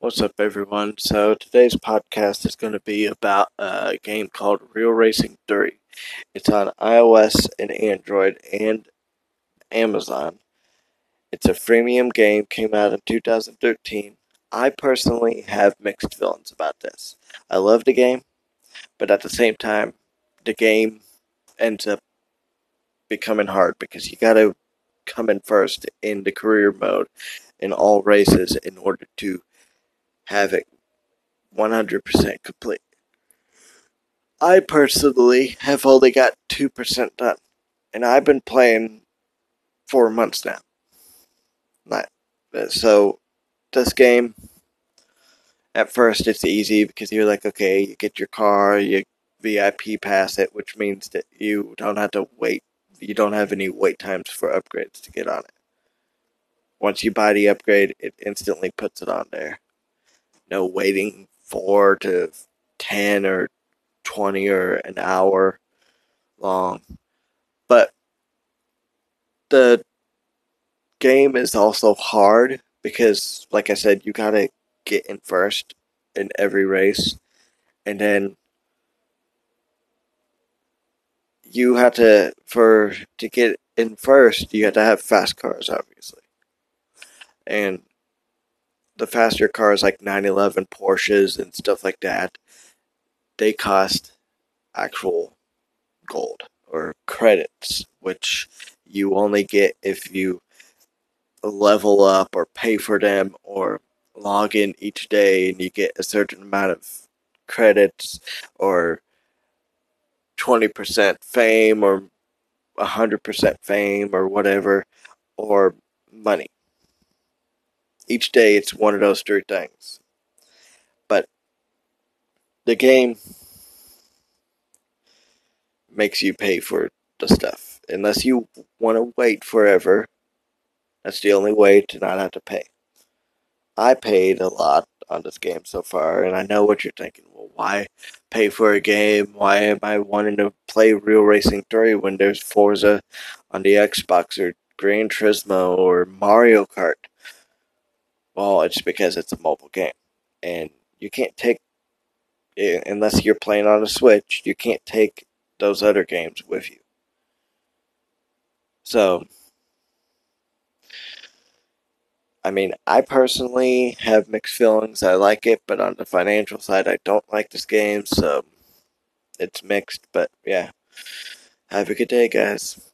What's up, everyone? So today's podcast is going to be about a game called Real Racing 3. It's on iOS and Android and Amazon. It's a freemium game, came out in 2013. I personally have mixed feelings about this. I love the game, but at the same time, the game ends up becoming hard because you got to come in first in the career mode in all races in order to have it 100% complete. I personally have only got 2% done, and I've been playing 4 months now. So this game, at first it's easy because you're like, okay, you get your car, you VIP pass it, which means that you don't have to wait. You don't have any wait times for upgrades to get on it. Once you buy the upgrade, it instantly puts it on there. No waiting 4 to 10 or 20 or an hour long. But the game is also hard because, like I said, you gotta get in first in every race. And then you have to, to get in first, you have to have fast cars, obviously. And the faster cars like 911 Porsches and stuff like that, they cost actual gold or credits, which you only get if you level up or pay for them or log in each day and you get a certain amount of credits or 20% fame or 100% fame or whatever, or money. Each day it's one of those three things. But the game makes you pay for the stuff. Unless you want to wait forever, that's the only way to not have to pay. I paid a lot on this game so far, and I know what you're thinking. Well, why pay for a game? Why am I wanting to play Real Racing 3 when there's Forza on the Xbox or Gran Turismo or Mario Kart? Well, it's because it's a mobile game, and you can't take, unless you're playing on a Switch, you can't take those other games with you. So, I mean, I personally have mixed feelings. I like it, but on the financial side, I don't like this game, so it's mixed, but yeah. Have a good day, guys.